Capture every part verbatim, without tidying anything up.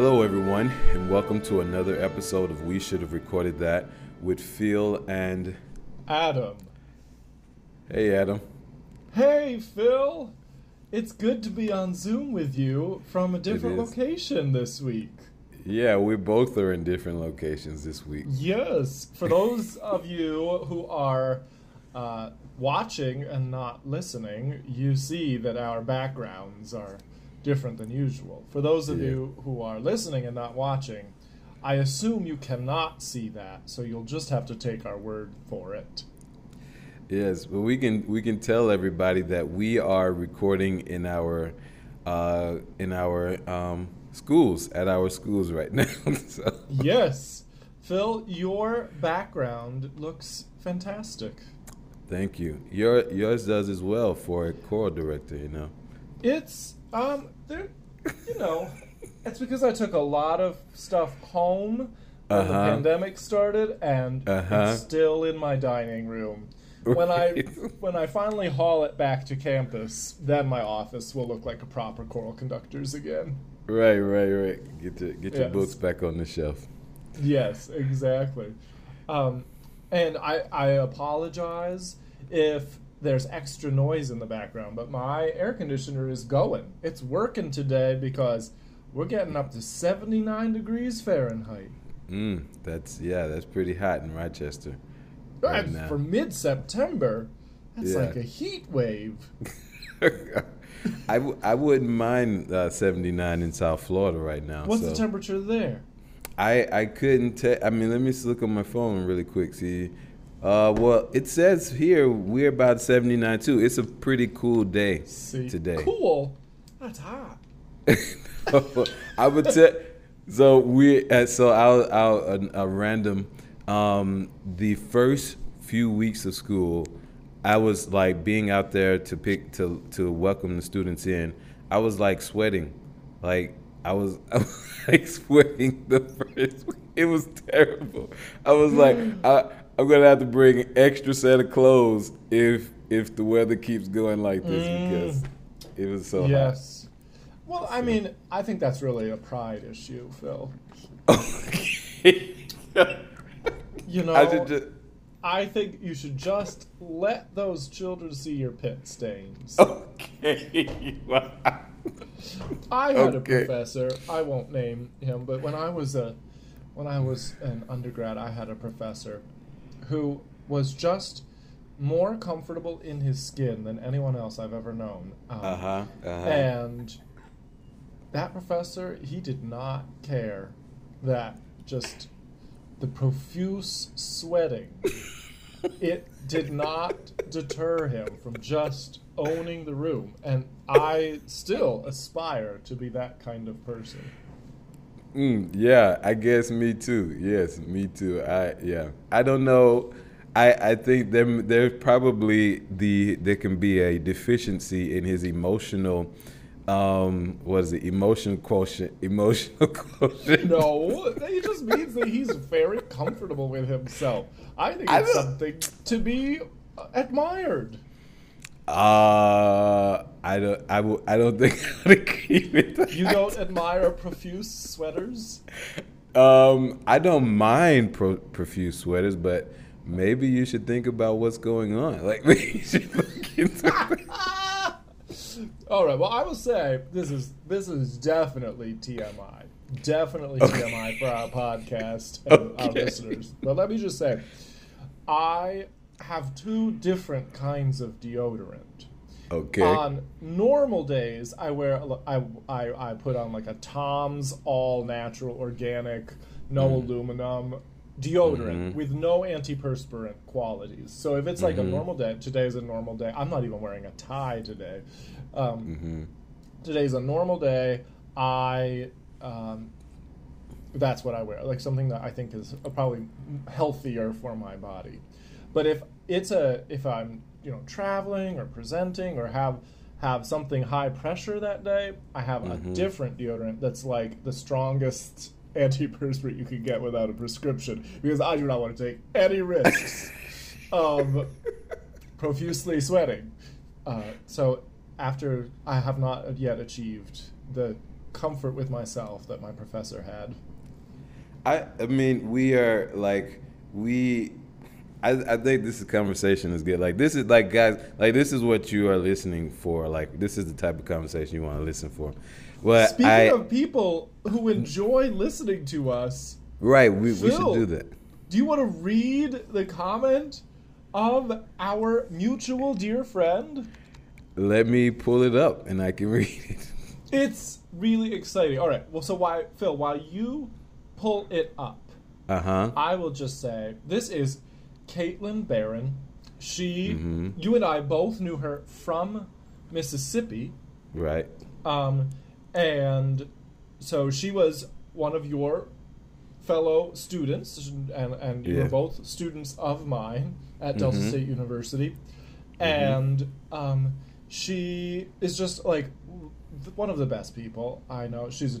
Hello everyone, and welcome to another episode of We Should Have Recorded That with Phil and Adam. Hey Adam. Hey Phil. It's good to be on Zoom with you from a different location this week. Yeah, we both are in different locations this week. Yes. For those of you who are uh, watching and not listening, you see that our backgrounds are different than usual. For those of yeah. you who are listening and not watching, I assume you cannot see that, so you'll just have to take our word for it. Yes, but we can we can tell everybody that we are recording in our uh, in our um, schools at our schools right now. So. Yes, Phil, your background looks fantastic. Thank you. Your yours does as well for a choral director. You know, it's. Um, there, you know, it's because I took a lot of stuff home when uh-huh. the pandemic started, and uh-huh. it's still in my dining room. Right. When I when I finally haul it back to campus, then my office will look like a proper choral conductor's again. Right, right, right. Get to, get yes. your books back on the shelf. Yes, exactly. Um, and I I apologize if there's extra noise in the background, but my air conditioner is going. It's working today because we're getting up to seventy-nine degrees Fahrenheit. Mm, that's, yeah, that's pretty hot in Rochester. Right, right now. For mid-September, that's yeah. like a heat wave. I, w- I wouldn't mind uh, seventy-nine in South Florida right now. What's so. the temperature there? I, I couldn't tell. I mean, let me just look on my phone really quick, see. Uh, well, it says here we're about seventy-nine too. It's a pretty cool day See, today. Cool? That's hot. no, I would say. So we. Uh, so I'll. I'll. A uh, uh, random. Um, the first few weeks of school, I was like being out there to pick to to welcome the students in. I was like sweating, like. I was, I was like sweating the first week. It was terrible. I was like, I, I'm going to have to bring an extra set of clothes if if the weather keeps going like this mm. because it was so yes. hot. Yes. Well, so. I mean, I think that's really a pride issue, Phil. Okay. You know, I, just, I think you should just let those children see your pit stains. Okay. Wow. I had okay. a professor, I won't name him, but when I was a when I was an undergrad, I had a professor who was just more comfortable in his skin than anyone else I've ever known. Um, uh-huh, uh-huh. And that professor, he did not care that just the profuse sweating, it did not deter him from just owning the room, and I still aspire to be that kind of person. Mm, yeah, I guess me too. Yes, me too. I yeah. I don't know. I, I think there there's probably the there can be a deficiency in his emotional um what is it emotional quotient emotional quotient. No, it just means that he's very comfortable with himself. I think it's I something to be admired. Uh, I don't. I will. I don't think I would keep it. You don't admire profuse sweaters? Um, I don't mind pro- profuse sweaters, but maybe you should think about what's going on. Like, maybe you should look into it. All right. Well, I will say this is this is definitely T M I. Definitely okay. T M I for our podcast and okay. our listeners. But let me just say, I. have two different kinds of deodorant. Okay. On normal days, I wear I I, I put on like a Tom's all natural organic, no mm. aluminum deodorant mm-hmm. with no antiperspirant qualities. So if it's like mm-hmm. a normal day, today's a normal day. I'm not even wearing a tie today. Um, mm-hmm. Today's a normal day. I um, that's what I wear, like something that I think is probably healthier for my body. But if it's a if I'm you know traveling or presenting or have have something high pressure that day, I have mm-hmm. a different deodorant that's like the strongest antiperspirant you can get without a prescription, because I do not want to take any risks of profusely sweating. Uh, so after I have not yet achieved the comfort with myself that my professor had? I, I mean, we are like, we, I, I think this conversation is good. Like, this is like, guys, like, this is what you are listening for. Like, this is the type of conversation you want to listen for. Well, Speaking I, of people who enjoy listening to us. Right, we, Phil, we should do that. Do you want to read the comment of our mutual dear friend? Let me pull it up and I can read it. It's really exciting. All right, well, so why, Phil, while you pull it up, uh-huh. I will just say this is Caitlin Barron. She, mm-hmm. you and I both knew her from Mississippi. Right. Um, and so she was one of your fellow students, and, and yeah. you were both students of mine at mm-hmm. Delta State University. Mm-hmm. And um, she is just like one of the best people I know. She's a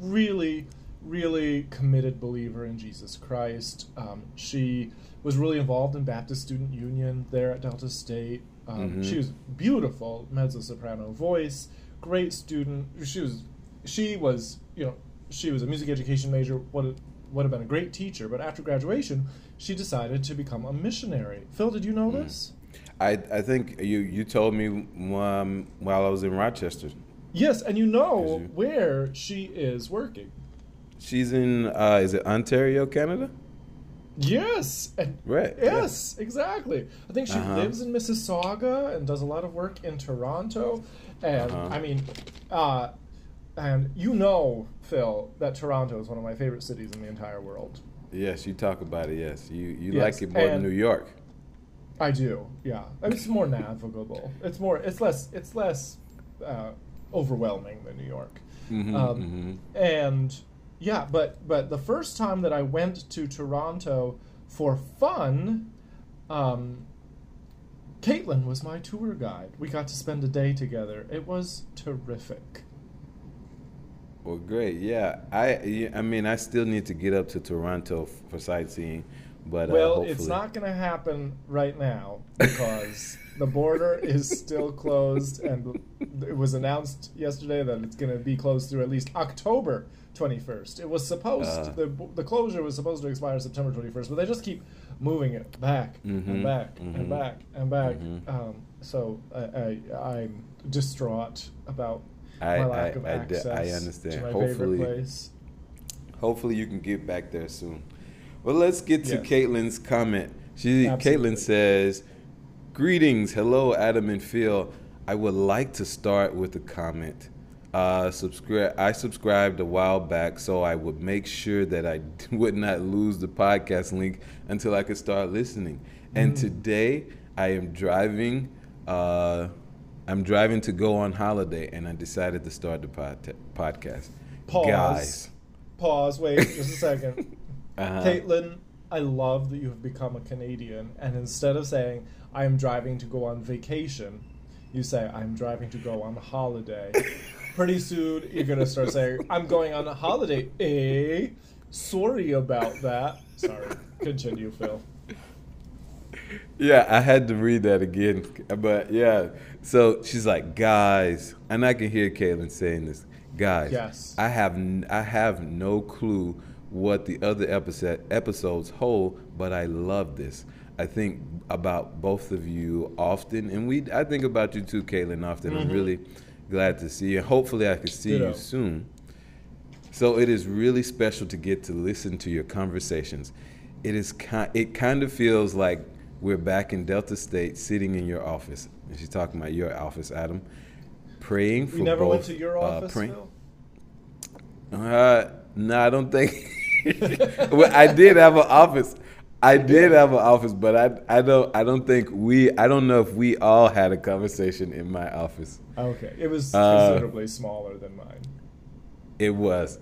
really, really committed believer in Jesus Christ. Um, she was really involved in Baptist Student Union there at Delta State. Um, mm-hmm. She was beautiful, mezzo-soprano voice. Great student. She was, she was, you know, she was a music education major. Would would have been a great teacher, but after graduation, she decided to become a missionary. Phil, did you know mm. this? I I think you you told me um, while I was in Rochester. Yes, and you know you, where she is working. She's in uh, is it Ontario, Canada? Yes. And right. Yes, yeah. exactly. I think she uh-huh. lives in Mississauga and does a lot of work in Toronto. And uh-huh. I mean, uh, and you know, Phil, that Toronto is one of my favorite cities in the entire world. Yes, you talk about it. Yes, you you yes. like it more and than New York. I do. Yeah, I mean, it's more navigable. It's more. It's less. It's less uh, overwhelming than New York. Mm-hmm, um, mm-hmm. And yeah, but but the first time that I went to Toronto for fun. Um, Caitlin was my tour guide. We got to spend a day together. It was terrific. Well, great. Yeah, I. I mean, I still need to get up to Toronto f- for sightseeing, but well, uh, hopefully. It's not going to happen right now because the border is still closed, and it was announced yesterday that it's going to be closed through at least October twenty-first. It was supposed uh, the the closure was supposed to expire September twenty-first, but they just keep moving it back mm-hmm, and back mm-hmm, and back and back. Mm-hmm. Um, so I, I I'm distraught about I, my lack I, of I, access. I, I understand. To my hopefully, favorite place. Hopefully you can get back there soon. Well, let's get to yes. Caitlin's comment. She Absolutely. Caitlin says, "Greetings, hello, Adam and Phil. I would like to start with a comment." Uh, subscribe. I subscribed a while back, so I would make sure that I would not lose the podcast link until I could start listening. And mm. today, I am driving. Uh, I'm driving to go on holiday, and I decided to start the pod- podcast. Pause. Guys. Pause. Wait, just a second. uh-huh. Caitlin, I love that you have become a Canadian, and instead of saying I am driving to go on vacation, you say I'm driving to go on holiday. Pretty soon, you're going to start saying, I'm going on a holiday, eh? Sorry about that. Sorry. Continue, Phil. Yeah, I had to read that again. But, yeah. So, she's like, guys. And I can hear Caitlin saying this. Guys, yes. I have n- I have no clue what the other episode episodes hold, but I love this. I think about both of you often. And we I think about you too, Caitlin, often. Mm-hmm. I'm really... glad to see you. Hopefully I can see Ditto. You soon. So it is really special to get to listen to your conversations. It is ki- it kind of feels like we're back in Delta State sitting in your office. And she's talking about your office, Adam. Praying for both. You never both, went to your office, uh, Phil? Uh, no, I don't think. Well, I did have an office. I did have an office, but I I don't I don't think we I don't know if we all had a conversation in my office. Okay, it was considerably uh, smaller than mine. It was.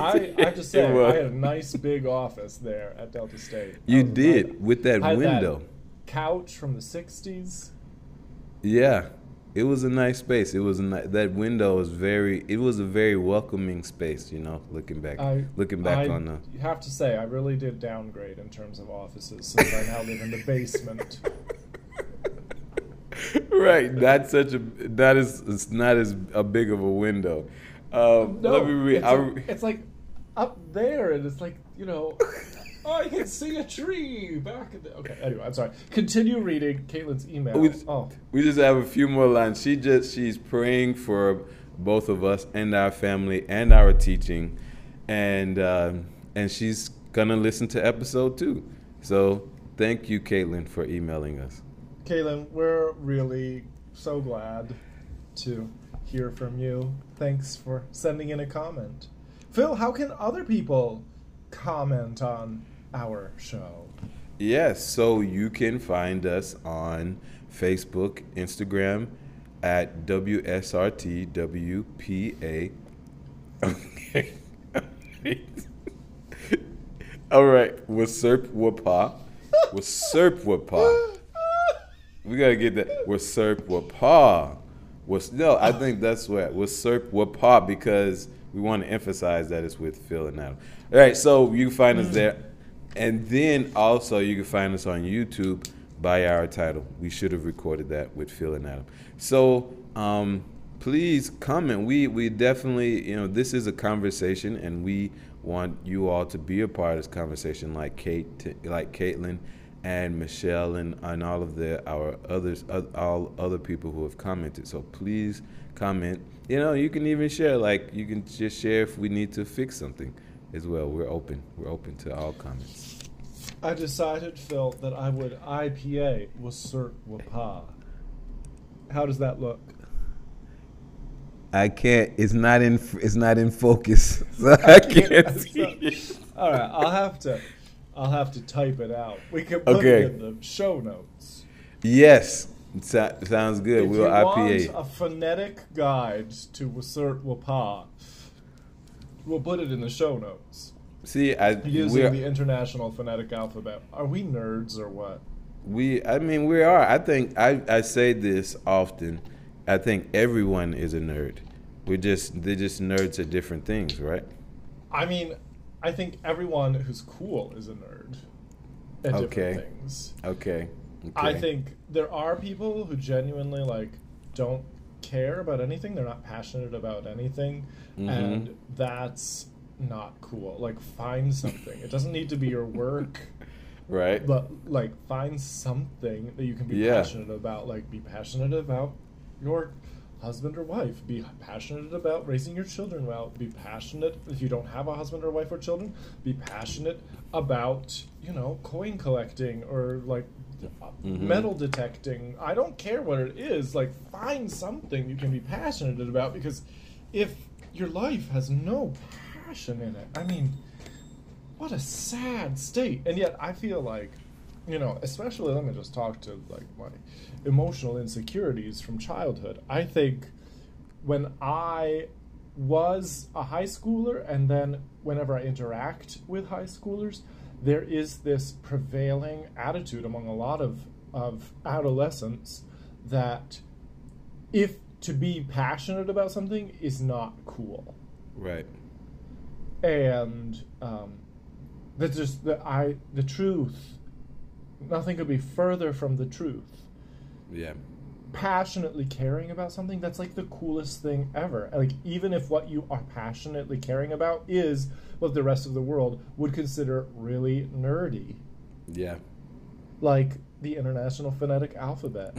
I I have to say I had a nice big office there at Delta State. You did like, with that I window had that couch from the sixties. Yeah, it was a nice space. It was a ni- that window was very. It was a very welcoming space. You know, looking back, I, looking back I on the. You have to say I really did downgrade in terms of offices since I now live in the basement. Right, not such a that is it's not as a big of a window. Um, no, let me read. It's, I re- it's like up there, and it's like, you know, oh, I can see a tree back in the... Okay, anyway, I'm sorry. Continue reading Caitlin's email. We, oh. we just have a few more lines. She just she's praying for both of us and our family and our teaching, and uh, and she's gonna listen to episode two. So thank you, Caitlin, for emailing us. Caitlin, we're really so glad to hear from you. Thanks for sending in a comment. Phil, how can other people comment on our show? Yes, so you can find us on Facebook, Instagram, at W S R T W P A. Okay. All right. Wasurp Wapa. Wasurp Wapa. We got to get that. Wasurp Wapa. Was, no, I think that's what was Serp Wapa, because we want to emphasize that it's with Phil and Adam. All right, so you can find us there. And then also you can find us on YouTube by our title. We should have recorded that with Phil and Adam. So um, please comment. We we definitely, you know, this is a conversation, and we want you all to be a part of this conversation, like Kate, to, like Caitlin and Michelle, and, and all of the our others, all other people who have commented. So please comment. You know, you can even share. Like, you can just share if we need to fix something as well. We're open. We're open to all comments. I decided, Phil, that I would I P A Wasurp Wapa. How does that look? I can't. It's not in. It's not in focus. So I, I can't, can't see. It. All right, I'll have to. I'll have to type it out. We can put okay. it in the show notes. Yes. So, sounds good. If we'll I P A. If you want a phonetic guide to Wasurp Wapa, we'll put it in the show notes. See, I... Using are, the International Phonetic Alphabet. Are we nerds or what? We, I mean, we are. I think, I, I say this often, I think everyone is a nerd. We're just, they're just nerds at different things, right? I mean... I think everyone who's cool is a nerd at okay. different things. Okay. okay. I think there are people who genuinely, like, don't care about anything. They're not passionate about anything. Mm-hmm. And that's not cool. Like, find something. It doesn't need to be your work. Right. But, like, find something that you can be yeah. passionate about. Like, be passionate about your... husband or wife. Be passionate about raising your children well. Be passionate, if you don't have a husband or wife or children, be passionate about, you know, coin collecting or, like, mm-hmm. metal detecting. I don't care what it is. Like, find something you can be passionate about, because if your life has no passion in it, I mean, what a sad state. And yet I feel like, you know, especially, let me just talk to, like, my emotional insecurities from childhood. I think when I was a high schooler, and then whenever I interact with high schoolers, there is this prevailing attitude among a lot of, of adolescents that if to be passionate about something is not cool. Right. And um, that's just the, I, the truth... Nothing could be further from the truth. Yeah. Passionately caring about something, that's like the coolest thing ever. Like, even if what you are passionately caring about is what the rest of the world would consider really nerdy. Yeah. Like the International Phonetic Alphabet.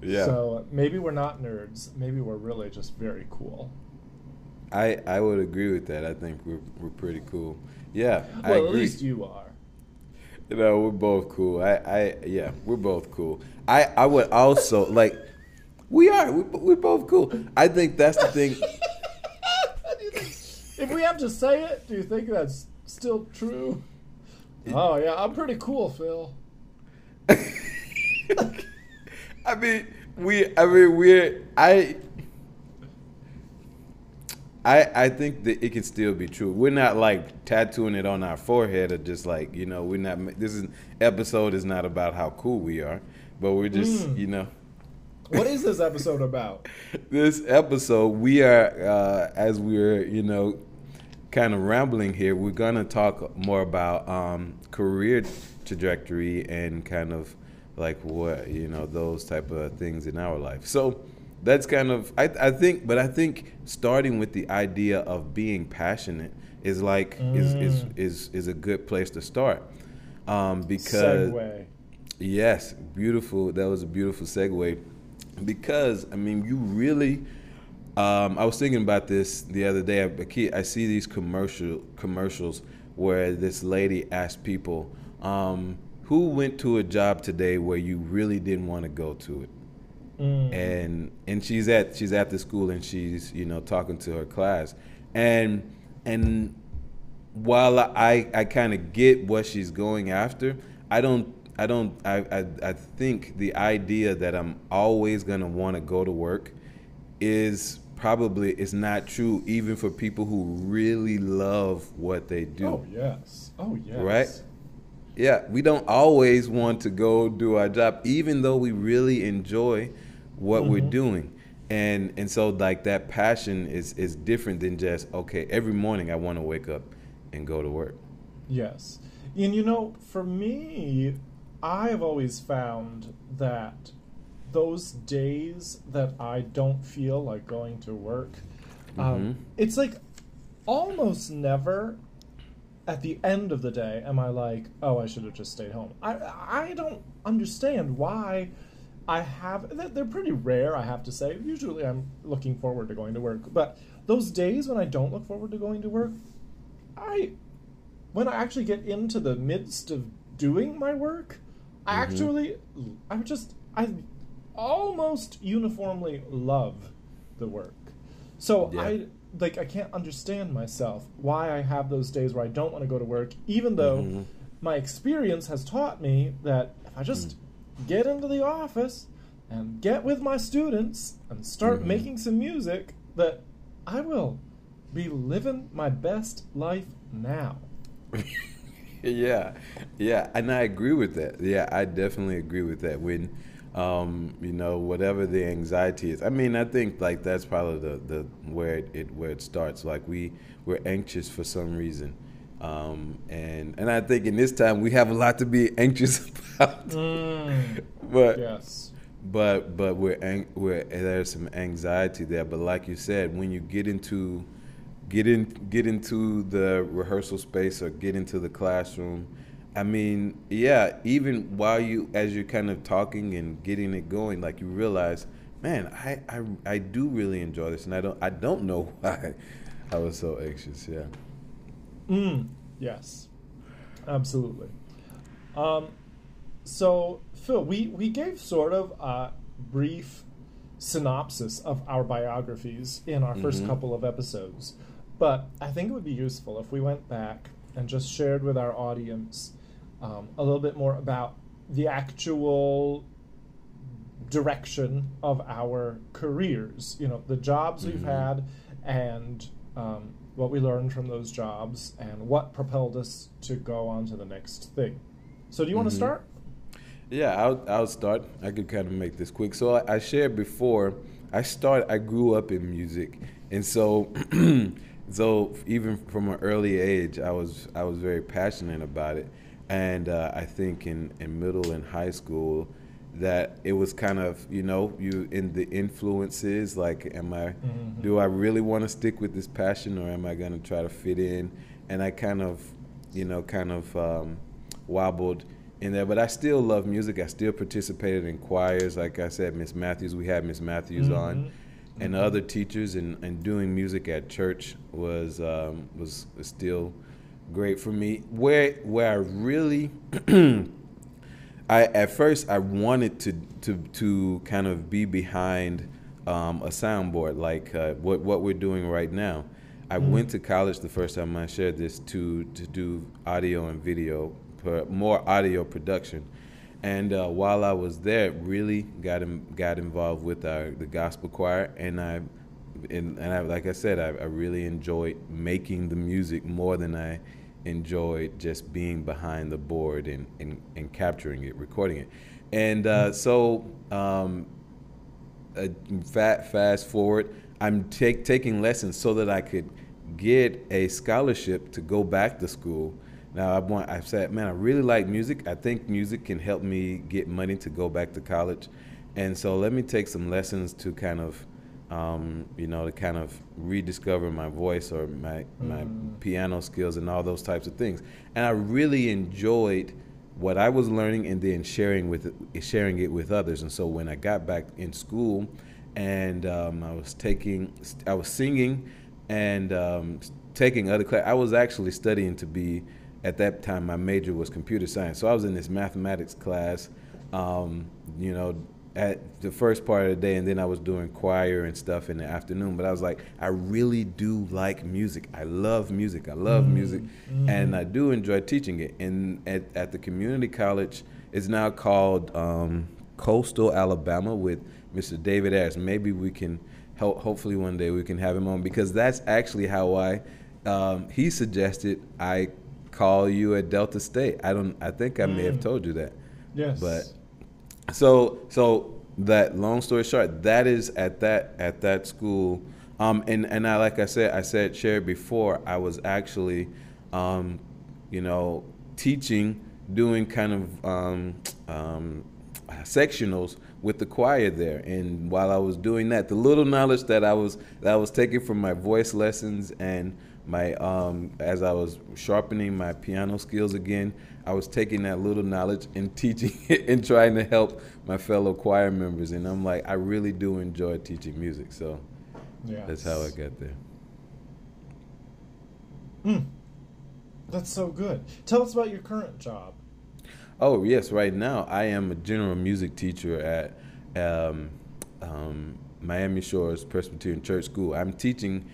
Yeah. So maybe we're not nerds. Maybe we're really just very cool. I I would agree with that. I think we're we're pretty cool. Yeah, well, I agree. At least you are. You know, we're both cool. I, I, yeah, we're both cool. I, I would also, like, we are. We, we're both cool. I think that's the thing. Do you think, if we have to say it, do you think that's still true? It, oh, yeah, I'm pretty cool, Phil. I mean, we, I mean, we're, I, I, I think that it can still be true. We're not, like, tattooing it on our forehead or just, like, you know, we're not, this is, episode is not about how cool we are, but we're just, mm. you know. What is this episode about? This episode, we are, uh, as we're, you know, kind of rambling here, we're going to talk more about um, career trajectory and kind of, like, what, you know, those type of things in our life. So that's kind of, I, I think, but I think starting with the idea of being passionate is like, mm. is, is, is, is a good place to start. Um, because, segue. Yes, beautiful. That was a beautiful segue. Because, I mean, you really, um, I was thinking about this the other day. I, I see these commercial commercials where this lady asked people, um, who went to a job today where you really didn't want to go to it? Mm. And and she's at she's at the school and she's, you know, talking to her class. And and while I, I kind of get what she's going after, I don't I don't I, I I think the idea that I'm always gonna want to go to work is probably is not true even for people who really love what they do. Oh yes. Oh yes. Right? Yeah, we don't always want to go do our job, even though we really enjoy what mm-hmm. we're doing. And and so like that passion is, is different than just, okay, every morning I want to wake up and go to work. Yes. And you know, for me, I've always found that those days that I don't feel like going to work, mm-hmm. um, it's like almost never at the end of the day, am I like, oh, I should have just stayed home. I I don't understand why I have, they're pretty rare, I have to say. Usually I'm looking forward to going to work. But those days when I don't look forward to going to work, I, when I actually get into the midst of doing my work, I mm-hmm. actually, I'm just, I almost uniformly love the work. So yeah. I, like, I can't understand myself why I have those days where I don't want to go to work, even though mm-hmm. my experience has taught me that if I just mm-hmm. get into the office and get with my students and start mm-hmm. making some music, that I will be living my best life now. yeah, yeah, and I agree with that. Yeah, I definitely agree with that. When Um, you know, whatever the anxiety is. I mean, I think like that's probably the, the where it, it where it starts. Like we we're anxious for some reason, um, and and I think in this time we have a lot to be anxious about. Mm, but yes, but but we're ang- we're there's some anxiety there. But like you said, when you get into get in get into the rehearsal space or get into the classroom. I mean, yeah, even while you, as you're kind of talking and getting it going, like you realize, man, I, I, I do really enjoy this. And I don't I don't know why I was so anxious. Yeah. Mm, yes, absolutely. Um, so, Phil, we, we gave sort of a brief synopsis of our biographies in our first mm-hmm. couple of episodes. But I think it would be useful if we went back and just shared with our audience Um, a little bit more about the actual direction of our careers, you know, the jobs mm-hmm. we've had and um, what we learned from those jobs and what propelled us to go on to the next thing. So do you mm-hmm. want to start? Yeah, I'll, I'll start. I could kind of make this quick. So I, I shared before, I start, I grew up in music. And so so even from an early age, I was I was very passionate about it. And uh, I think in, in middle and high school that it was kind of, you know, you in the influences, like, am I, mm-hmm. do I really want to stick with this passion or am I going to try to fit in? And I kind of, you know, kind of um, wobbled in there. But I still love music. I still participated in choirs. Like I said, Miss Matthews, we had Miss Matthews mm-hmm. on and mm-hmm. other teachers and, and doing music at church was um, was still great for me. Where where I really, I at first I wanted to to to kind of be behind um, a soundboard like uh, what what we're doing right now. I mm-hmm. went to college the first time I shared this to to do audio and video, more audio production, and uh, while I was there, really got in, got involved with our, the gospel choir, and I and, and I, like I said, I, I really enjoyed making the music more than I enjoyed just being behind the board and, and, and capturing it, recording it. And uh, so um, uh, fat, fast forward, I'm take, taking lessons so that I could get a scholarship to go back to school. Now, I want, I said, man, I really like music. I think music can help me get money to go back to college. And so let me take some lessons to kind of, um, you know, to kind of rediscover my voice or my, my mm. piano skills and all those types of things. And I really enjoyed what I was learning and then sharing with it, sharing it with others. And so when I got back in school and um, I was taking, I was singing and um, taking other class, I was actually studying to be, at that time my major was computer science. So I was in this mathematics class, um, you know, at the first part of the day, and then I was doing choir and stuff in the afternoon. But I was like, I really do like music. I love music. I love mm-hmm. music. Mm-hmm. And I do enjoy teaching it. And at, at the community college, it's now called um, Coastal Alabama with Mister David Ayres. Maybe we can, ho- hopefully one day we can have him on, because that's actually how I, um, he suggested I call you at Delta State. I don't, I think I mm. may have told you that. Yes. But. So, so that long story short, that is at that at that school, um, and and I like I said, I said shared before. I was actually, um, you know, teaching, doing kind of um, um, sectionals with the choir there. And while I was doing that, the little knowledge that I was that I was taking from my voice lessons and my um, as I was sharpening my piano skills again, I was taking that little knowledge and teaching it and trying to help my fellow choir members. And I'm like, I really do enjoy teaching music. So yes. That's how I got there. Mm. That's so good. Tell us about your current job. Oh, yes. Right now, I am a general music teacher at um, um, Miami Shores Presbyterian Church School. I'm teaching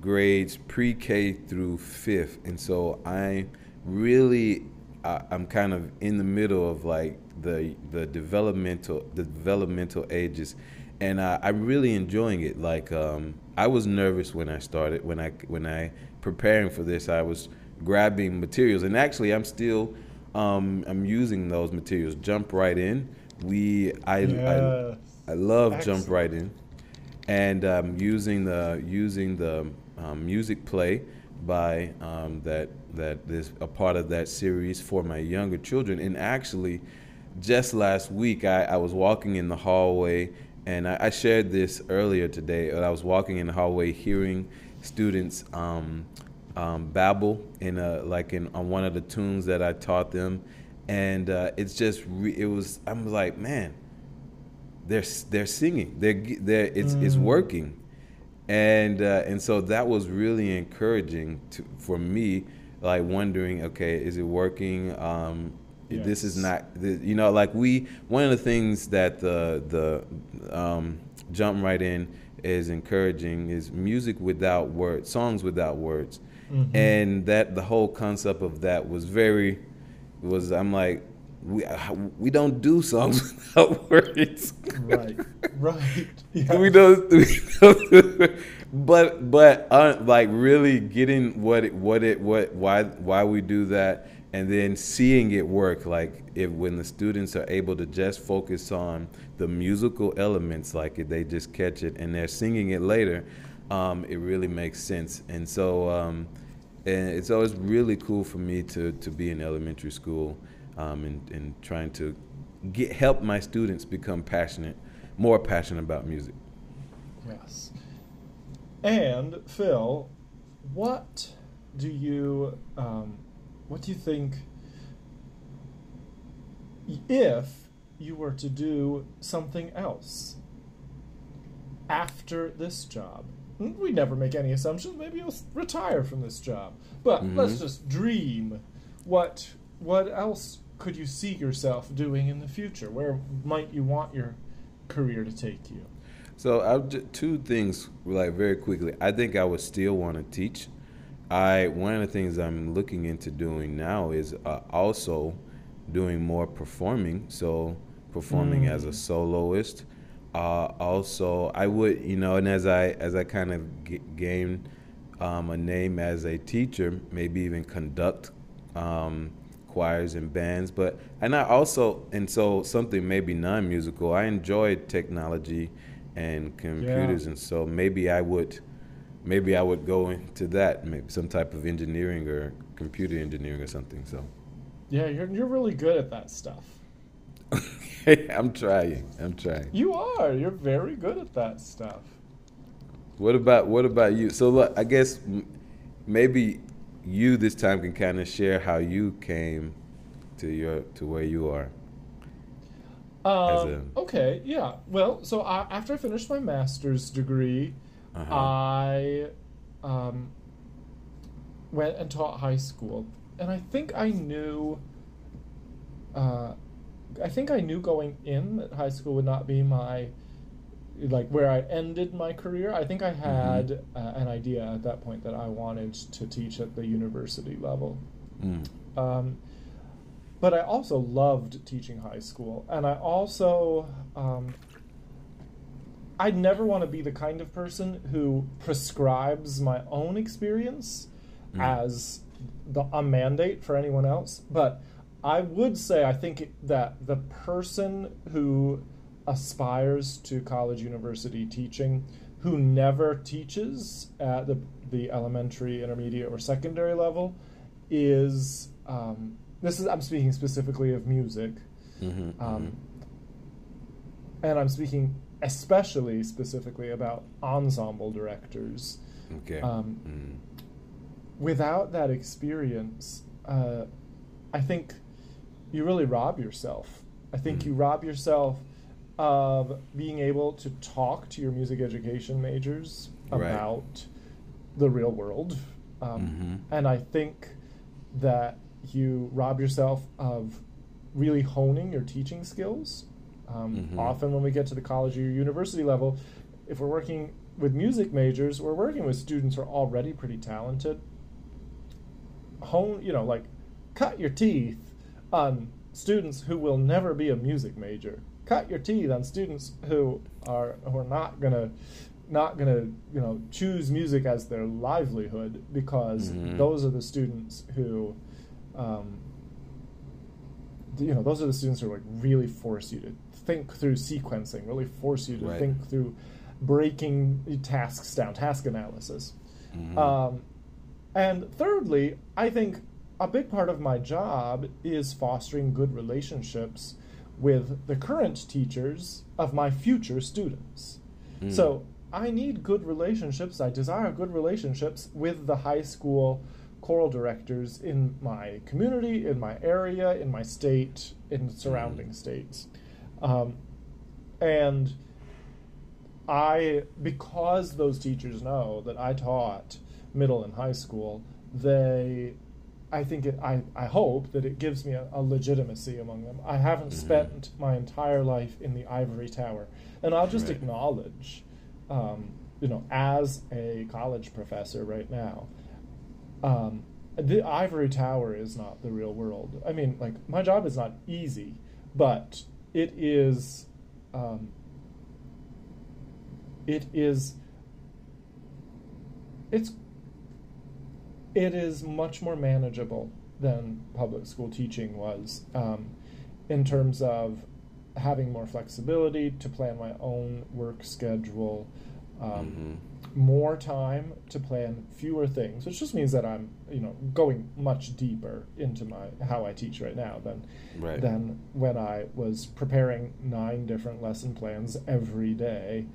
grades pre-K through fifth. And so I really... I'm kind of in the middle of like the the developmental the developmental ages, and I, I'm really enjoying it. Like um, I was nervous when I started when I when I preparing for this. I was grabbing materials, and actually I'm still um, I'm using those materials. Jump Right In. We I yes. I, I love Excellent. Jump Right In, and um, using the using the um, music play by um, that. that is a part of that series for my younger children. And actually, just last week, I, I was walking in the hallway, and I, I shared this earlier today. I was walking in the hallway hearing students um, um, babble in a, like in on one of the tunes that I taught them. And uh, it's just, re- it was, I'm like, man, they're they're singing, they're, they're it's mm. it's working. And uh, and so that was really encouraging to, for me, like wondering, okay, is it working? Um, yes. This is not, you know, like we, one of the things that the the um, Jump Right In is encouraging is music without words, songs without words. Mm-hmm. And that the whole concept of that was very, was I'm like, we we don't do songs without words. Right, right. Yeah. We don't, we don't But but uh, like really getting what it, what it what why why we do that, and then seeing it work, like if when the students are able to just focus on the musical elements, like they just catch it and they're singing it later, um, it really makes sense. And so um, and it's always really cool for me to to be in elementary school, um, and and trying to get help my students become passionate, more passionate about music. Yes. And Phil, what do you um, what do you think if you were to do something else after this job? We never make any assumptions. Maybe you'll retire from this job, but mm-hmm. let's just dream. What what else could you see yourself doing in the future? Where might you want your career to take you? So I would, two things, like very quickly. I think I would still want to teach. I one of the things I'm looking into doing now is uh, also doing more performing. So performing mm. as a soloist. Uh, also, I would, you know, and as I as I kind of g- gained um, a name as a teacher, maybe even conduct um, choirs and bands. But and I also, and so something maybe non-musical. I enjoyed technology and computers, yeah. and so maybe I would, maybe I would go into that, maybe some type of engineering or computer engineering or something. So, yeah, you're you're really good at that stuff. I'm trying. I'm trying. You are. You're very good at that stuff. What about what about you? So look, I guess maybe you this time can kind of share how you came to your to where you are. Um, a, okay. Yeah. Well, so I, after I finished my master's degree, uh-huh. I um, went and taught high school, and I think I knew. Uh, I think I knew going in that high school would not be my, like, where I ended my career. I think I had mm-hmm. uh, an idea at that point that I wanted to teach at the university level. Mm. Um, but I also loved teaching high school. And I also, um, I'd never want to be the kind of person who prescribes my own experience mm. as the, a mandate for anyone else. But I would say I think that the person who aspires to college university teaching, who never teaches at the, the elementary, intermediate, or secondary level, is um, this is I'm speaking specifically of music, mm-hmm, um, mm-hmm. and I'm speaking especially specifically about ensemble directors. Okay. Um, mm. Without that experience, uh, I think. You really rob yourself. I think mm-hmm. you rob yourself of being able to talk to your music education majors about right. the real world. Um, mm-hmm. And I think that you rob yourself of really honing your teaching skills. Um, mm-hmm. Often when we get to the college or university level, if we're working with music majors, we're working with students who are already pretty talented. Hone, you know, like cut your teeth on students who will never be a music major. Cut your teeth on students who are who are not gonna not gonna you know choose music as their livelihood, because mm-hmm. those are the students who um, you know those are the students who like really force you to think through sequencing, really force you to right. think through breaking tasks down, task analysis. Mm-hmm. Um, and thirdly, I think. A big part of my job is fostering good relationships with the current teachers of my future students. Mm. So I need good relationships. I desire good relationships with the high school choral directors in my community, in my area, in my state, in surrounding mm. states. Um, and I, because those teachers know that I taught middle and high school, they... I think it, I, I hope that it gives me a, a legitimacy among them. I haven't mm-hmm. spent my entire life in the ivory tower. And I'll just right. acknowledge, um, you know, as a college professor right now, um, the ivory tower is not the real world. I mean, like, my job is not easy, but it is, um, it is, it's, It is much more manageable than public school teaching was um, in terms of having more flexibility to plan my own work schedule, um, mm-hmm. more time to plan fewer things, which just means that I'm, you know, going much deeper into my how I teach right now than right. than when I was preparing nine different lesson plans every day.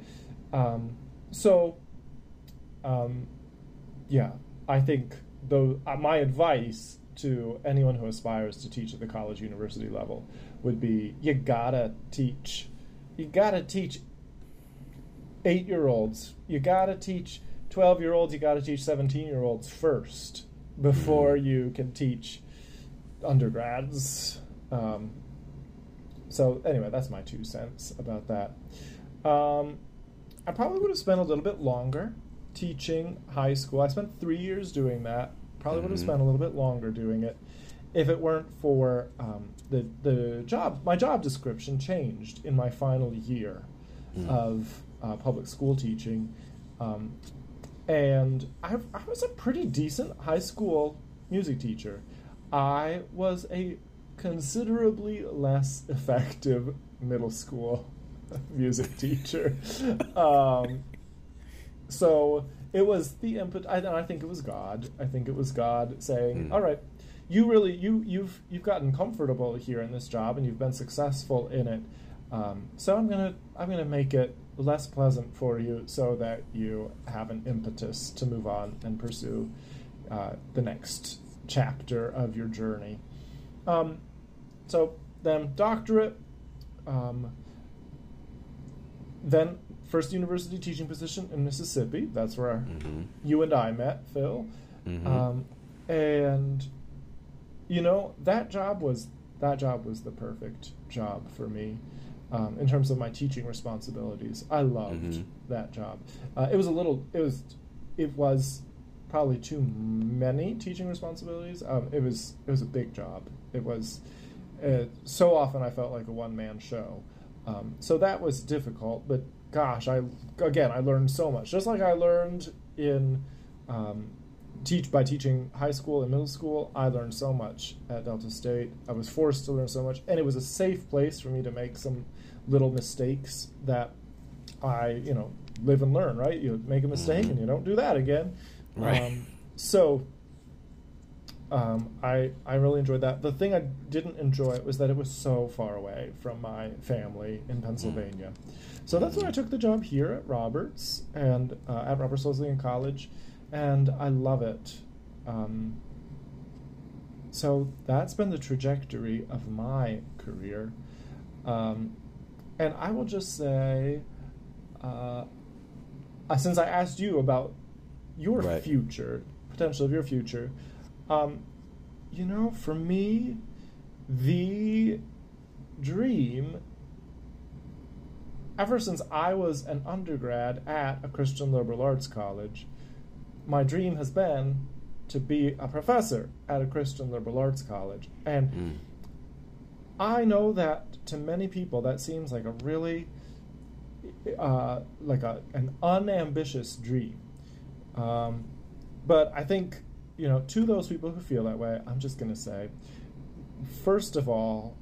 Um, so, um, yeah, I think. Though uh, my advice to anyone who aspires to teach at the college university level would be you gotta teach you gotta teach eight-year-olds, you gotta teach twelve-year-olds, you gotta teach seventeen-year-olds first before you can teach undergrads. Um, so anyway, that's my two cents about that. Um, I probably would have spent a little bit longer teaching high school. I spent three years doing that. Probably would have spent a little bit longer doing it if it weren't for um, the the job. My job description changed in my final year mm. of uh, public school teaching, um, and I, I was a pretty decent high school music teacher. I was a considerably less effective middle school music teacher. Um, So it was the input, I, and I think it was God. I think it was God saying, mm. all right, you really you you've you've gotten comfortable here in this job and you've been successful in it. Um, so I'm gonna I'm gonna make it less pleasant for you so that you have an impetus to move on and pursue uh, the next chapter of your journey. Um, so then doctorate, um, then first university teaching position in Mississippi. That's where mm-hmm. you and I met, Phil. Mm-hmm. Um, and you know, that job was that job was the perfect job for me. Um, in terms of my teaching responsibilities, I loved mm-hmm. that job. Uh, it was a little, it was, it was probably too many teaching responsibilities. Um, it was, it was a big job. It was, uh, so often I felt like a one-man show. Um, so that was difficult, but gosh, I, again, I learned so much. Just like I learned in, um, teach by teaching high school and middle school, I learned so much at Delta State. I was forced to learn so much, and it was a safe place for me to make some little mistakes that I, you know, live and learn, right? You make a mistake and you don't do that again. Right. Um, so um, I, I really enjoyed that. The thing I didn't enjoy was that it was so far away from my family in Pennsylvania. So that's when I took the job here at Roberts and uh, at Roberts Wesleyan College. And I love it. Um, so that's been the trajectory of my career. Um, and I will just say, uh, since I asked you about your right. future, potential of your future, um, you know, for me, the dream, ever since I was an undergrad at a Christian liberal arts college, my dream has been to be a professor at a Christian liberal arts college. And mm. I know that to many people that seems like a really, uh, like a, an unambitious dream. Um, but I think, you know, to those people who feel that way, I'm just going to say, first of all,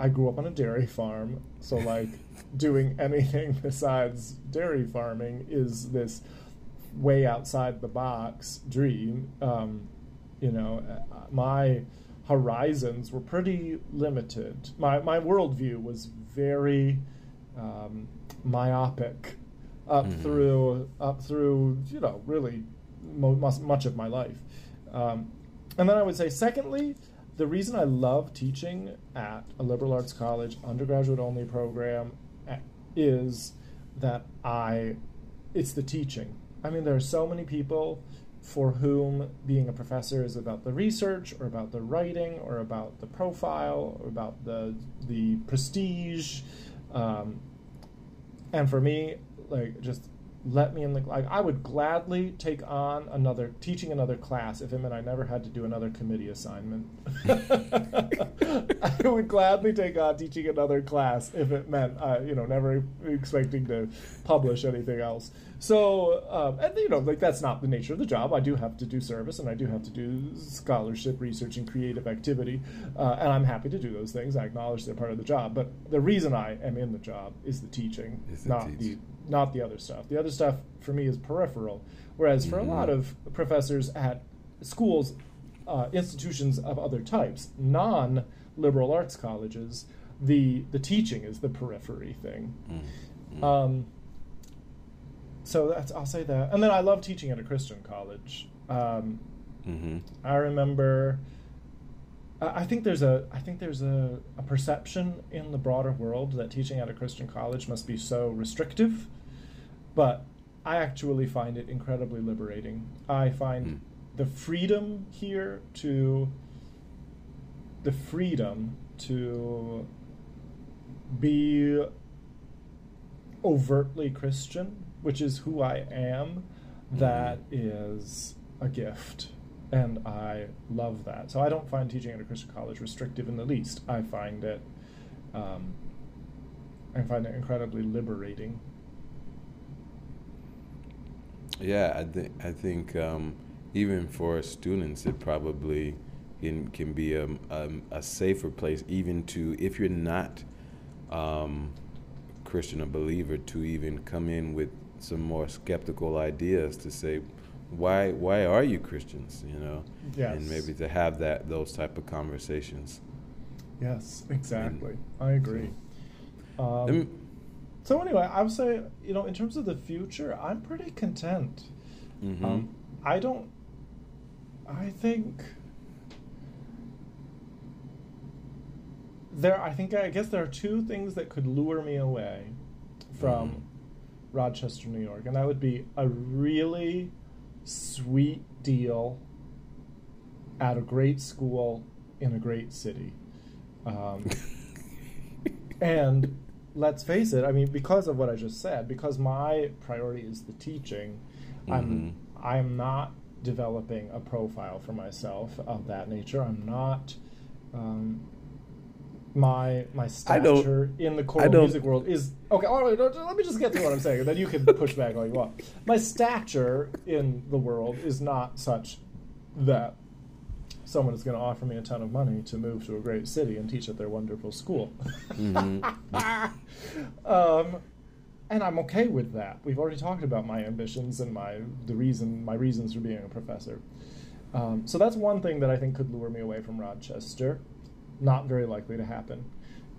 I grew up on a dairy farm. So like doing anything besides dairy farming is this way outside the box dream. Um, you know, my horizons were pretty limited. My my worldview was very um, myopic up mm-hmm. through up through you know really mo- much of my life. Um, and then I would say, secondly, the reason I love teaching at a liberal arts college undergraduate only program is that I it's the teaching. I mean, there are so many people for whom being a professor is about the research or about the writing or about the profile or about the the prestige. Um, and for me, like, just let me in the, like, I would gladly take on another, teaching another class if it meant I never had to do another committee assignment. I would gladly take on teaching another class if it meant, uh, you know, never expecting to publish anything else. So, um, and you know, like, that's not the nature of the job. I do have to do service and I do have to do scholarship, research, and creative activity. Uh, and I'm happy to do those things. I acknowledge they're part of the job. But the reason I am in the job is the teaching, is not teach. the Not the other stuff. The other stuff for me is peripheral. Whereas for mm-hmm. a lot of professors at schools, uh, institutions of other types, non-liberal arts colleges, the the teaching is the periphery thing. Mm-hmm. Um, so that's I'll say that. And then I love teaching at a Christian college. Um, mm-hmm. I remember. I think there's a I think there's a, a perception in the broader world that teaching at a Christian college must be so restrictive, but I actually find it incredibly liberating. I find mm. the freedom here to the freedom to be overtly Christian, which is who I am, mm. that is a gift. And I love that. So I don't find teaching at a Christian college restrictive in the least. I find it, um, I find it incredibly liberating. Yeah, I think I think um, even for students, it probably can, can be a, a, a safer place, even to if you're not um, Christian or believer, to even come in with some more skeptical ideas to say, why why are you Christians, you know? Yes. And maybe to have that those type of conversations. Yes, exactly. And, I agree. So, um, I mean, so anyway, I would say, you know, in terms of the future, I'm pretty content. Mm-hmm. Um, I don't, I think there, I think, I guess there are two things that could lure me away from mm-hmm. Rochester, New York, and that would be a really sweet deal at a great school in a great city. Um, and let's face it, I mean, because of what I just said, because my priority is the teaching, mm-hmm. I'm I'm not developing a profile for myself of that nature. I'm not um, my my stature in the choral music world is okay. All right, let me just get to what I'm saying, then you can push back all you want. My stature in the world is not such that someone is going to offer me a ton of money to move to a great city and teach at their wonderful school. Mm-hmm. um, and I'm okay with that. We've already talked about my ambitions and my the reason my reasons for being a professor. Um, so that's one thing that I think could lure me away from Rochester. Not very likely to happen.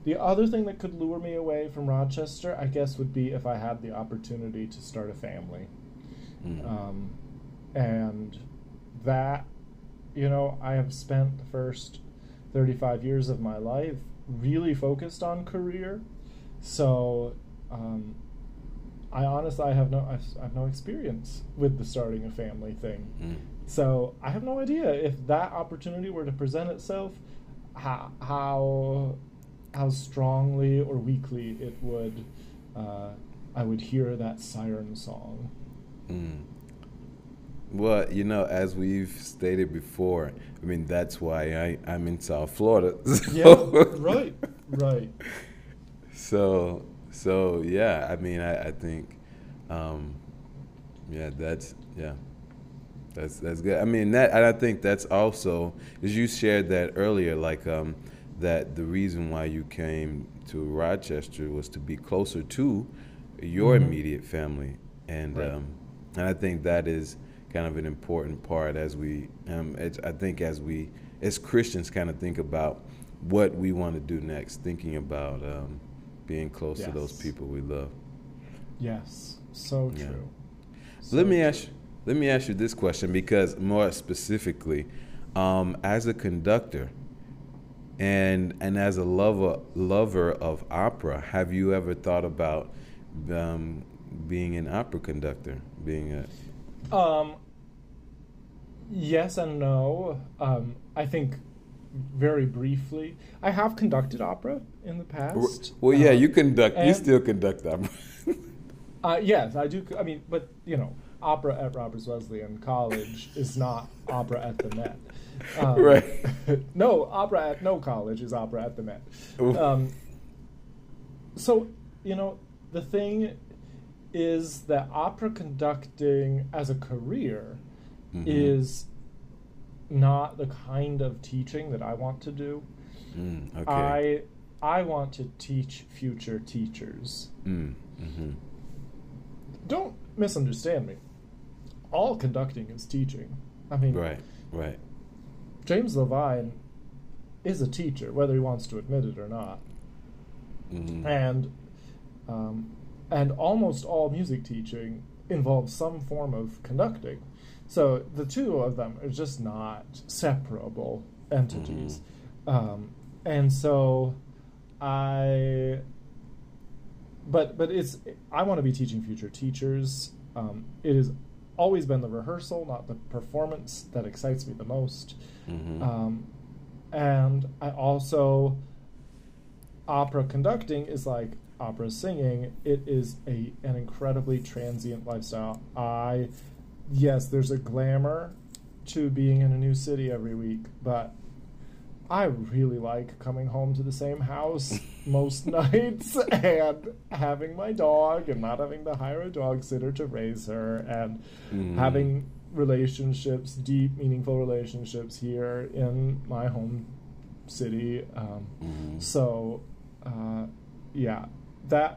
The other thing that could lure me away from Rochester, I guess, would be if I had the opportunity to start a family. Mm-hmm. Um, and that... You know, I have spent the first thirty-five years of my life really focused on career, so um, I honestly I have no I've, I have no experience with the starting a family thing. Mm. So I have no idea if that opportunity were to present itself, how how, how strongly or weakly it would uh, I would hear that siren song. Mm. Well, you know, as we've stated before, I mean, that's why I, I'm in South Florida. So. Yeah, right, right. So, so yeah, I mean, I, I think, um, yeah, that's, yeah, that's that's good. I mean, that, and I think that's also, as you shared that earlier, like um, that the reason why you came to Rochester was to be closer to your mm-hmm. immediate family. And right. um, and I think that is kind of an important part as we, um, it's, I think as we, as Christians kind of think about what we want to do next, thinking about um, being close yes. to those people we love. Yes, so yeah. true. So let me true. ask, let me ask you this question, because more specifically, um, as a conductor and and as a lover lover of opera, have you ever thought about um, being an opera conductor, being a Um, yes and no. Um, I think very briefly, I have conducted opera in the past. Well, yeah, um, you conduct, you still conduct opera. uh, yes, I do. I mean, but you know, opera at Roberts Wesleyan College is not opera at the Met. Um, right. No, opera at no college is opera at the Met. Um, so, you know, the thing is that opera conducting as a career mm-hmm. is not the kind of teaching that I want to do. Mm, okay. I I want to teach future teachers. Mm, mm-hmm. Don't misunderstand me. All conducting is teaching. I mean, right, right. James Levine is a teacher, whether he wants to admit it or not. Mm-hmm. And um And almost all music teaching involves some form of conducting. So the two of them are just not separable entities. Mm-hmm. Um, and so I... But but it's I want to be teaching future teachers. Um, it has always been the rehearsal, not the performance, that excites me the most. Mm-hmm. Um, and I also... Opera conducting is like... opera singing. It is a an incredibly transient lifestyle. I, yes, there's a glamour to being in a new city every week, but I really like coming home to the same house most nights and having my dog and not having to hire a dog sitter to raise her and mm. having relationships, deep, meaningful relationships here in my home city. Um, mm. So, uh, yeah. That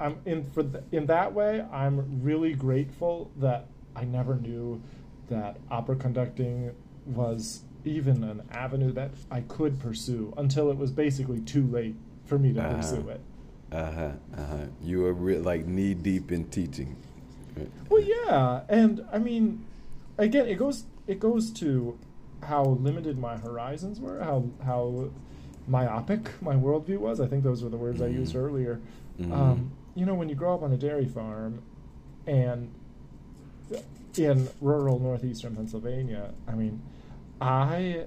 I'm in for the, in that way I'm really grateful that I never knew that opera conducting was even an avenue that I could pursue until it was basically too late for me to uh-huh. pursue it. Uh-huh, uh-huh. You were re- like knee-deep in teaching. Well, yeah, and I mean, again, it goes it goes to how limited my horizons were, how how myopic my worldview was. I think those were the words mm-hmm. I used earlier. Mm-hmm. Um, you know, when you grow up on a dairy farm and in rural northeastern Pennsylvania, I mean, I...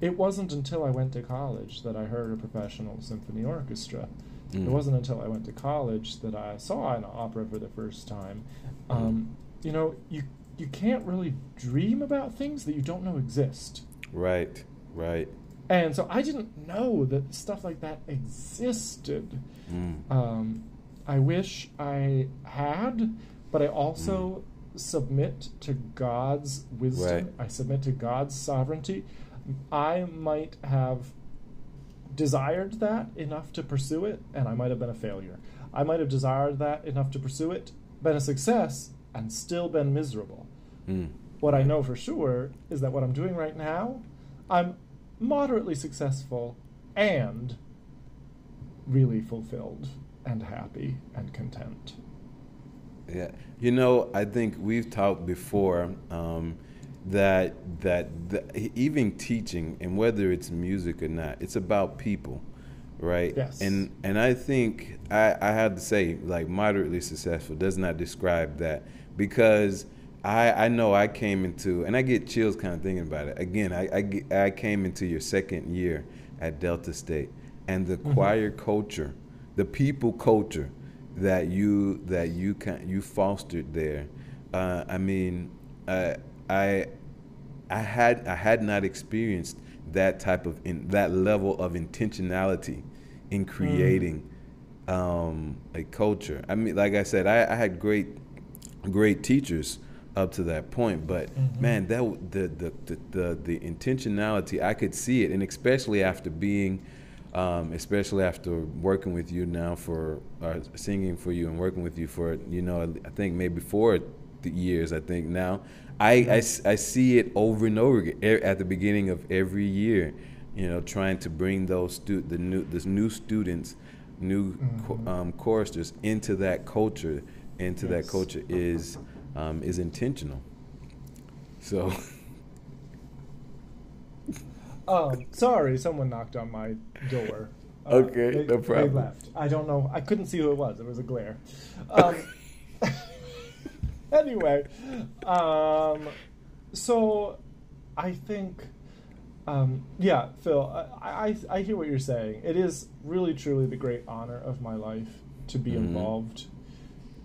It wasn't until I went to college that I heard a professional symphony orchestra. Mm. It wasn't until I went to college that I saw an opera for the first time. Um, mm. You know, you you can't really dream about things that you don't know exist. Right, right. And so I didn't know that stuff like that existed. Mm. Um, I wish I had, but I also mm. submit to God's wisdom. Right. I submit to God's sovereignty. I might have desired that enough to pursue it, and I might have been a failure. I might have desired that enough to pursue it, been a success, and still been miserable. Mm. What I know for sure is that what I'm doing right now, I'm moderately successful and really fulfilled and happy and content. Yeah. You know, I think we've talked before, um, that that the, even teaching, and whether it's music or not, it's about people, right? Yes. And and I think I, I have to say, like, moderately successful does not describe that, because I I know I came into, and I get chills kind of thinking about it. Again, I I, get, I came into your second year at Delta State, and the mm-hmm. choir culture, the people culture that you that you can you fostered there. Uh, I mean. Uh, I, I had I had not experienced that type of in, that level of intentionality in creating mm. um, a culture. I mean, like I said, I, I had great great teachers up to that point, but mm-hmm. man, that the the, the the the intentionality, I could see it, and especially after being, um, especially after working with you now for uh, singing for you and working with you for you know I think maybe four years I think now. I, I, I see it over and over again at the beginning of every year, you know, trying to bring those stu- the new this new students, new mm-hmm. cho- um, choristers into that culture, into yes. that culture is um, is intentional. So, um, sorry, someone knocked on my door. Uh, okay, they, no problem. They left. I don't know. I couldn't see who it was. It was a glare. Um, Anyway, um, so I think, um, yeah, Phil, I, I I hear what you're saying. It is really, truly the great honor of my life to be mm-hmm. involved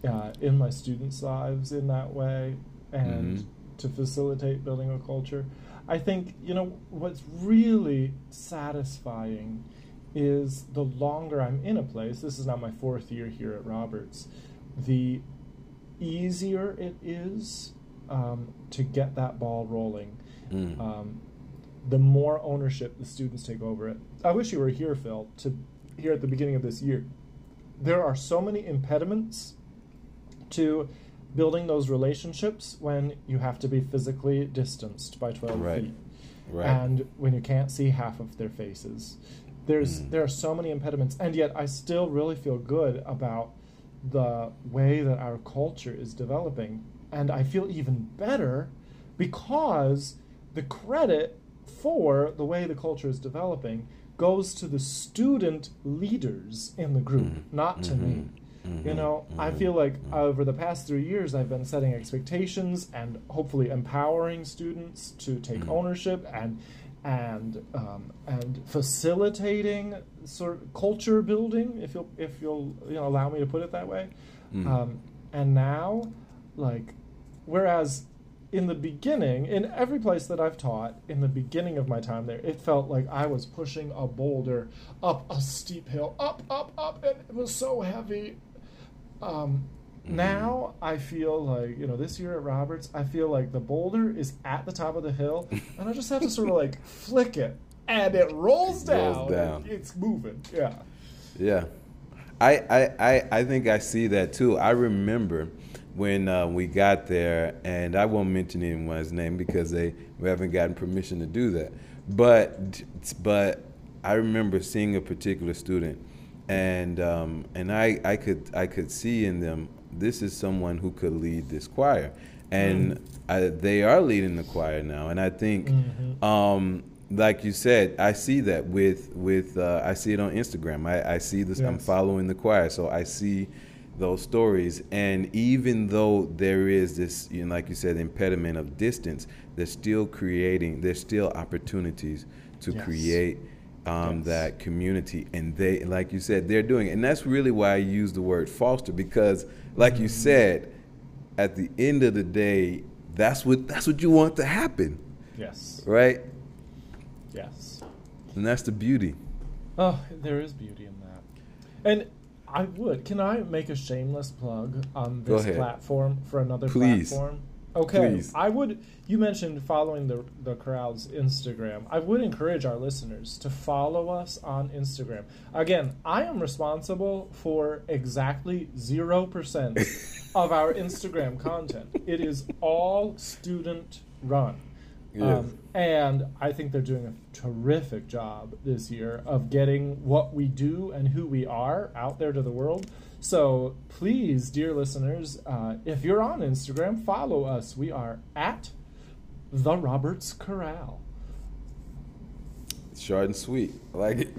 uh, in my students' lives in that way and mm-hmm. to facilitate building a culture. I think, you know, what's really satisfying is the longer I'm in a place, this is now my fourth year here at Roberts, the easier it is um, to get that ball rolling. Mm. Um, the more ownership the students take over it. I wish you were here, Phil, to here at the beginning of this year. There are so many impediments to building those relationships when you have to be physically distanced by twelve right. feet. Right. And when you can't see half of their faces. There's mm. there are so many impediments, and yet I still really feel good about the way that our culture is developing. And I feel even better because the credit for the way the culture is developing goes to the student leaders in the group, mm-hmm. not to mm-hmm. me. Mm-hmm. You know, mm-hmm. I feel like mm-hmm. over the past three years, I've been setting expectations and hopefully empowering students to take mm-hmm. ownership and and um, and facilitating sort of culture building, if you'll if you'll you know allow me to put it that way. Mm. Um, and now, like, whereas in the beginning, in every place that I've taught, in the beginning of my time there, it felt like I was pushing a boulder up a steep hill, up, up, up, and it was so heavy. Um, Mm-hmm. Now I feel like, you know, this year at Roberts, I feel like the boulder is at the top of the hill, and I just have to sort of like flick it, and it rolls down. Rolls down. And it's moving. Yeah. Yeah. I, I, I, I think I see that too. I remember when uh, we got there, and I won't mention anyone's name because they we haven't gotten permission to do that. But but I remember seeing a particular student, and um, and I I could I could see in them, this is someone who could lead this choir, and mm. I, they are leading the choir now. And I think, mm-hmm. um, like you said, I see that with with uh, I see it on Instagram. I, I see this. Yes. I'm following the choir, so I see those stories. And even though there is this, you know, like you said, impediment of distance, they're still creating. There's still opportunities to yes. create. Um, yes. that community, and they, like you said, they're doing it. And that's really why I use the word foster, because like mm-hmm. you said, at the end of the day, that's what that's what you want to happen. Yes. Right? Yes. And that's the beauty. Oh, there is beauty in that. And I would, can I make a shameless plug on this platform for another Please. platform? Okay, Please. I would, you mentioned following the the crowd's Instagram. I would encourage our listeners to follow us on Instagram. Again, I am responsible for exactly zero percent of our Instagram content. It is all student run. Yes. Um, and I think they're doing a terrific job this year of getting what we do and who we are out there to the world. So please, dear listeners, uh, if you're on Instagram, follow us. We are at The Roberts Chorale. Short and sweet. I like it.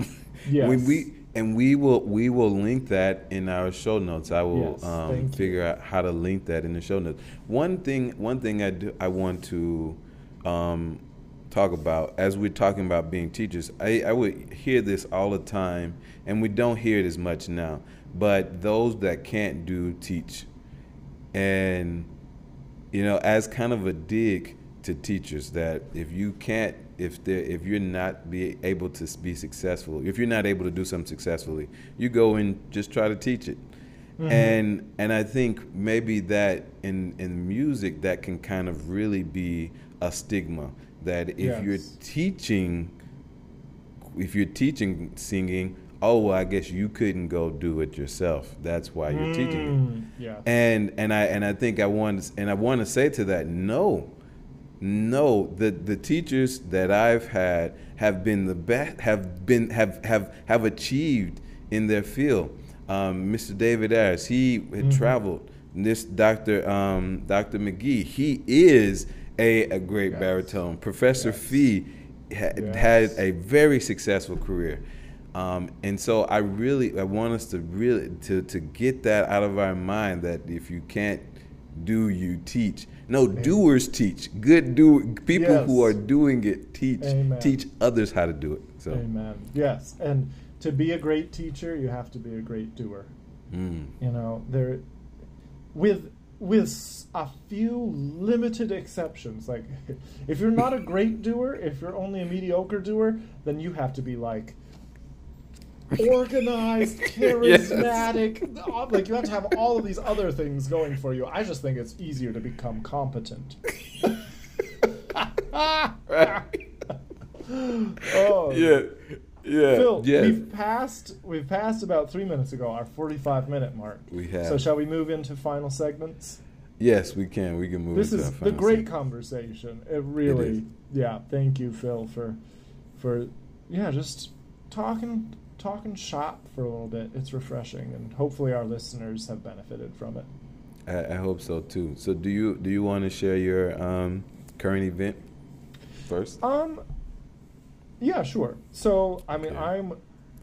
Yes. we, we, and we will we will link that in our show notes. I will yes, um, figure you. out how to link that in the show notes. One thing one thing I do I want to um, talk about, as we're talking about being teachers, I, I would hear this all the time, and we don't hear it as much now. But those that can't do, teach. And, you know, as kind of a dig to teachers, that if you can't, if there, if you're not be able to be successful, if you're not able to do something successfully, you go and just try to teach it. Mm-hmm. And and I think maybe that in, in music, that can kind of really be a stigma, that if yes. you're teaching, if you're teaching singing, oh, well, I guess you couldn't go do it yourself. That's why you're mm, teaching it. Yeah. And and I and I think I want to, and I want to say to that, no, no. The the teachers that I've had have been the best. Have been have have have achieved in their field. Um, Mister David Ayres, he had mm-hmm. traveled. This Doctor Um, Doctor McGee, he is a a great yes. baritone. Professor yes. Fee ha- yes. had a very successful career. Um, and so I really, I want us to really, to, to get that out of our mind, that if you can't do, you teach. No, Amen. doers teach. Good do people yes. who are doing it teach. Amen. Teach others how to do it. So. Amen. Yes, and to be a great teacher, you have to be a great doer. Mm. You know, there, with with a few limited exceptions. Like, if you're not a great doer, if you're only a mediocre doer, then you have to be like. Organized, charismatic, yes. like you have to have all of these other things going for you. I just think it's easier to become competent. Right. Oh yeah, yeah. Phil, yeah. we've passed we've passed about three minutes ago our forty-five minute mark. We have. So shall we move into final segments? Yes, we can. We can move. This into is our final the great segment. Conversation. It really, it is. yeah. Thank you, Phil, for for yeah, just talking. Talking shop for a little bit. It's refreshing, and hopefully our listeners have benefited from it. I, I hope so too. So, do you do you want to share your um, current event first? Um, yeah, sure. So, I mean, yeah. I'm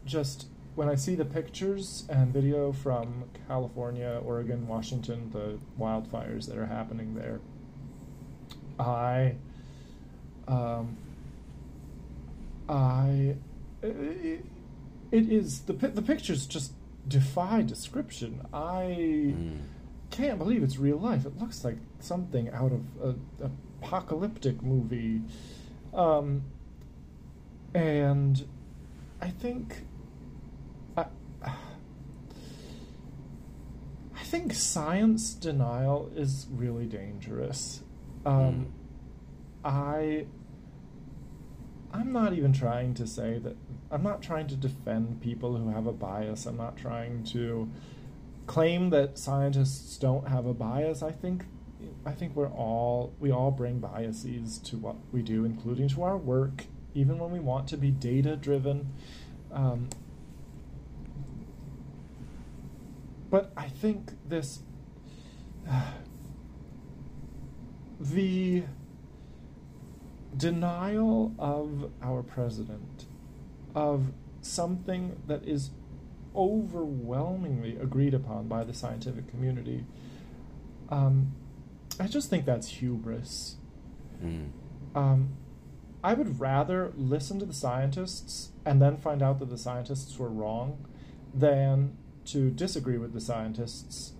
just when I see the pictures and video from California, Oregon, Washington, the wildfires that are happening there, I, um, I. It, It is, the the pictures just defy description. I mm. can't believe it's real life. It looks like something out of an apocalyptic movie. Um, and I think, I, I think science denial is really dangerous. Um, mm. I, I'm not even trying to say that I'm not trying to defend people who have a bias. I'm not trying to claim that scientists don't have a bias, I think I think we're all we all bring biases to what we do, including to our work, even when we want to be data-driven. Um, but I think this uh, the denial of our president of something that is overwhelmingly agreed upon by the scientific community, um, I just think that's hubris. Mm. Um, I would rather listen to the scientists and then find out that the scientists were wrong than to disagree with the scientists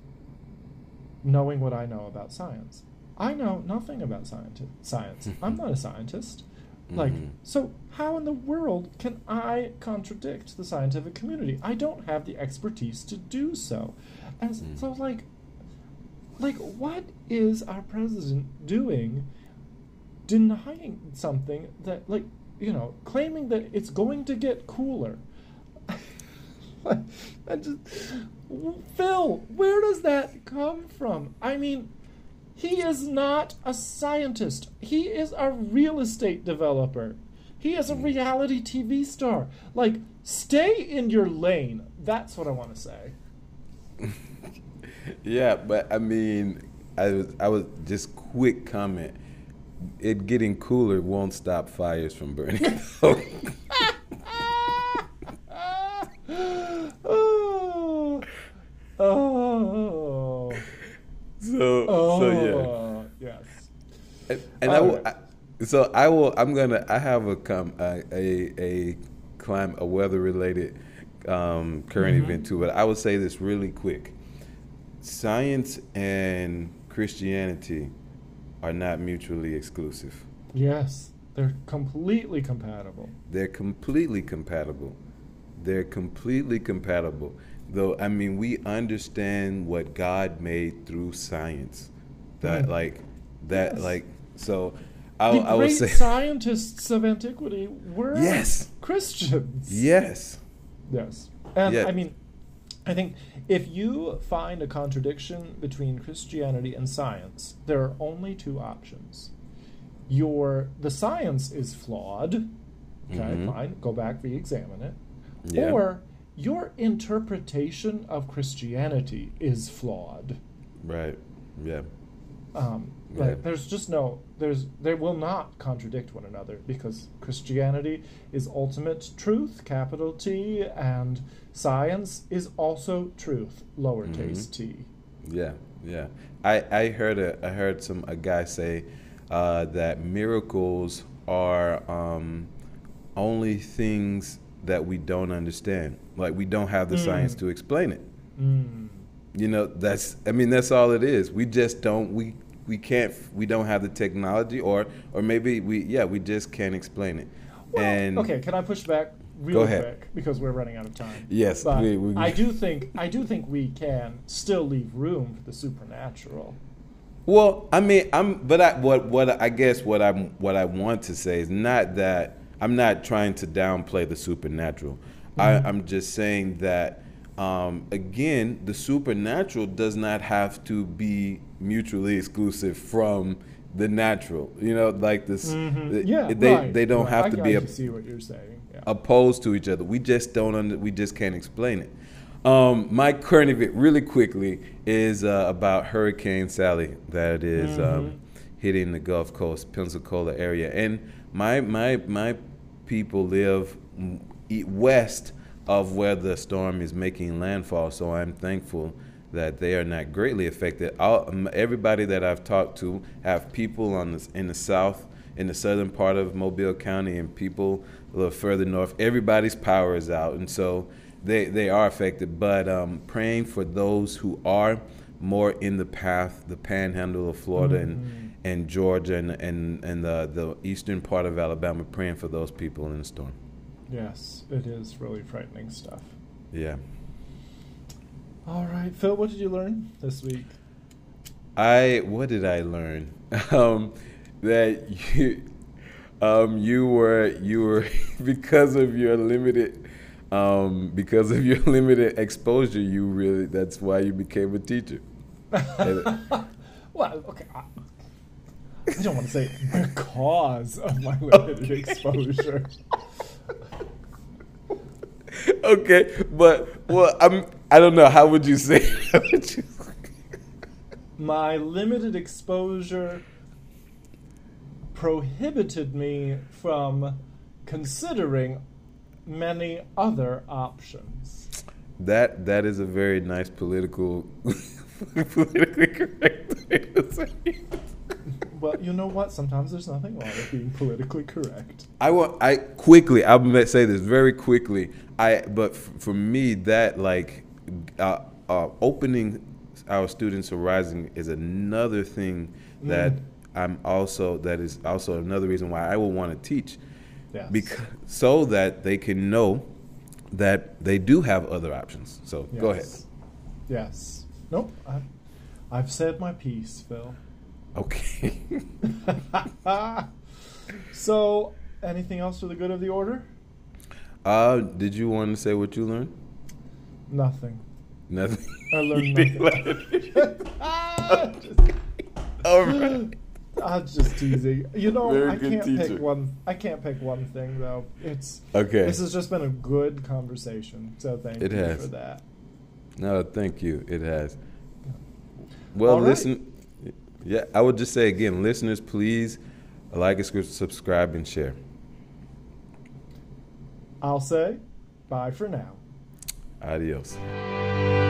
knowing what I know about science. I know nothing about science. I'm not a scientist. Like, mm-hmm. So how in the world can I contradict the scientific community? I don't have the expertise to do so. And mm. so, like, like, what is our president doing denying something that, like, you know, claiming that it's going to get cooler? I just, Phil, where does that come from? I mean... He is not a scientist. He is a real estate developer. He is a reality T V star. Like, stay in your lane. That's what I want to say. Yeah, but I mean, I was, I was just quick comment. It getting cooler won't stop fires from burning. oh. oh. So, oh, so yeah. Yes. And, and I will, I, so I will. I'm gonna. I have a com a a, a climb a weather related um, current mm-hmm. event too. But I will say this really quick: science and Christianity are not mutually exclusive. Yes, they're completely compatible. They're completely compatible. They're completely compatible. Though, I mean, we understand what God made through science. That, mm. like, that, yes. like, so I, the I would say. The great scientists of antiquity were yes. Christians. Yes. Yes. And, yes. I mean, I think if you find a contradiction between Christianity and science, there are only two options. Your, the science is flawed. Okay, mm-hmm. fine. Go back, re-examine it. Yeah. Or your interpretation of Christianity is flawed. Right. Yeah. Um, like yeah. There's just no, there's, they will not contradict one another because Christianity is ultimate truth, capital T, and science is also truth, lowercase mm-hmm. t. Yeah. Yeah. I, I heard a, I heard some, a guy say, uh, that miracles are, um, only things that we don't understand. Like, we don't have the mm. science to explain it. Mm. You know, that's, I mean, that's all it is. We just don't, we we can't, we don't have the technology, or or maybe we, yeah, we just can't explain it. Well, and okay, can I push back real quick? Because we're running out of time. Yes. We, we, I do think, I do think we can still leave room for the supernatural. Well, I mean, I'm, but I, what, what, I guess what I'm, what I want to say is not that, I'm not trying to downplay the supernatural. Mm-hmm. I, I'm just saying that, um, again, the supernatural does not have to be mutually exclusive from the natural. You know, like this, mm-hmm. the, yeah, they, right. they don't right. have I to be a, see what you're saying. Yeah. opposed to each other. We just don't, under, we just can't explain it. Um, my current event really quickly is uh, about Hurricane Sally that is mm-hmm. um, hitting the Gulf Coast, Pensacola area. And my, my, my people live west of where the storm is making landfall, so I'm thankful that they are not greatly affected. All, everybody that I've talked to have people on the, in the south, in the southern part of Mobile County, and people a little further north. Everybody's power is out, and so they, they are affected. But um, praying for those who are more in the path, the panhandle of Florida mm-hmm. and and Georgia and, and, and the, the eastern part of Alabama, praying for those people in the storm. Yes, it is really frightening stuff. Yeah. All right, Phil, what did you learn this week? I, what did I learn? Um, that you, um, you were, you were because of your limited um, because of your limited exposure, you really, that's why you became a teacher. Well, okay. I, I don't want to say because of my limited okay. exposure. Okay, but, well, I'm, I don't know. How would you say it? My limited exposure prohibited me from considering many other options. That that is a very nice political, politically correct thing to say. Well, you know what? Sometimes there's nothing wrong with being politically correct. I want. I quickly. I'm gonna say this very quickly. I but f- for me, that like uh, uh, opening our students' horizon is another thing mm. that I'm also that is also another reason why I will want to teach. Yes. Because, so that they can know that they do have other options. So yes. go ahead. Yes. Nope. I've, I've said my piece, Phil. Okay. So, anything else for the good of the order? Uh, did you want to say what you learned? Nothing. Nothing? I learned nothing. ah, just, All right. I'm just teasing. You know, Very I can't teacher. pick one. I can't pick one thing though. It's okay. This has just been a good conversation. So thank it you has. for that. No, thank you. It has. Well, right. listen. Yeah, I would just say again, listeners, please like, subscribe, and share. I'll say bye for now. Adios.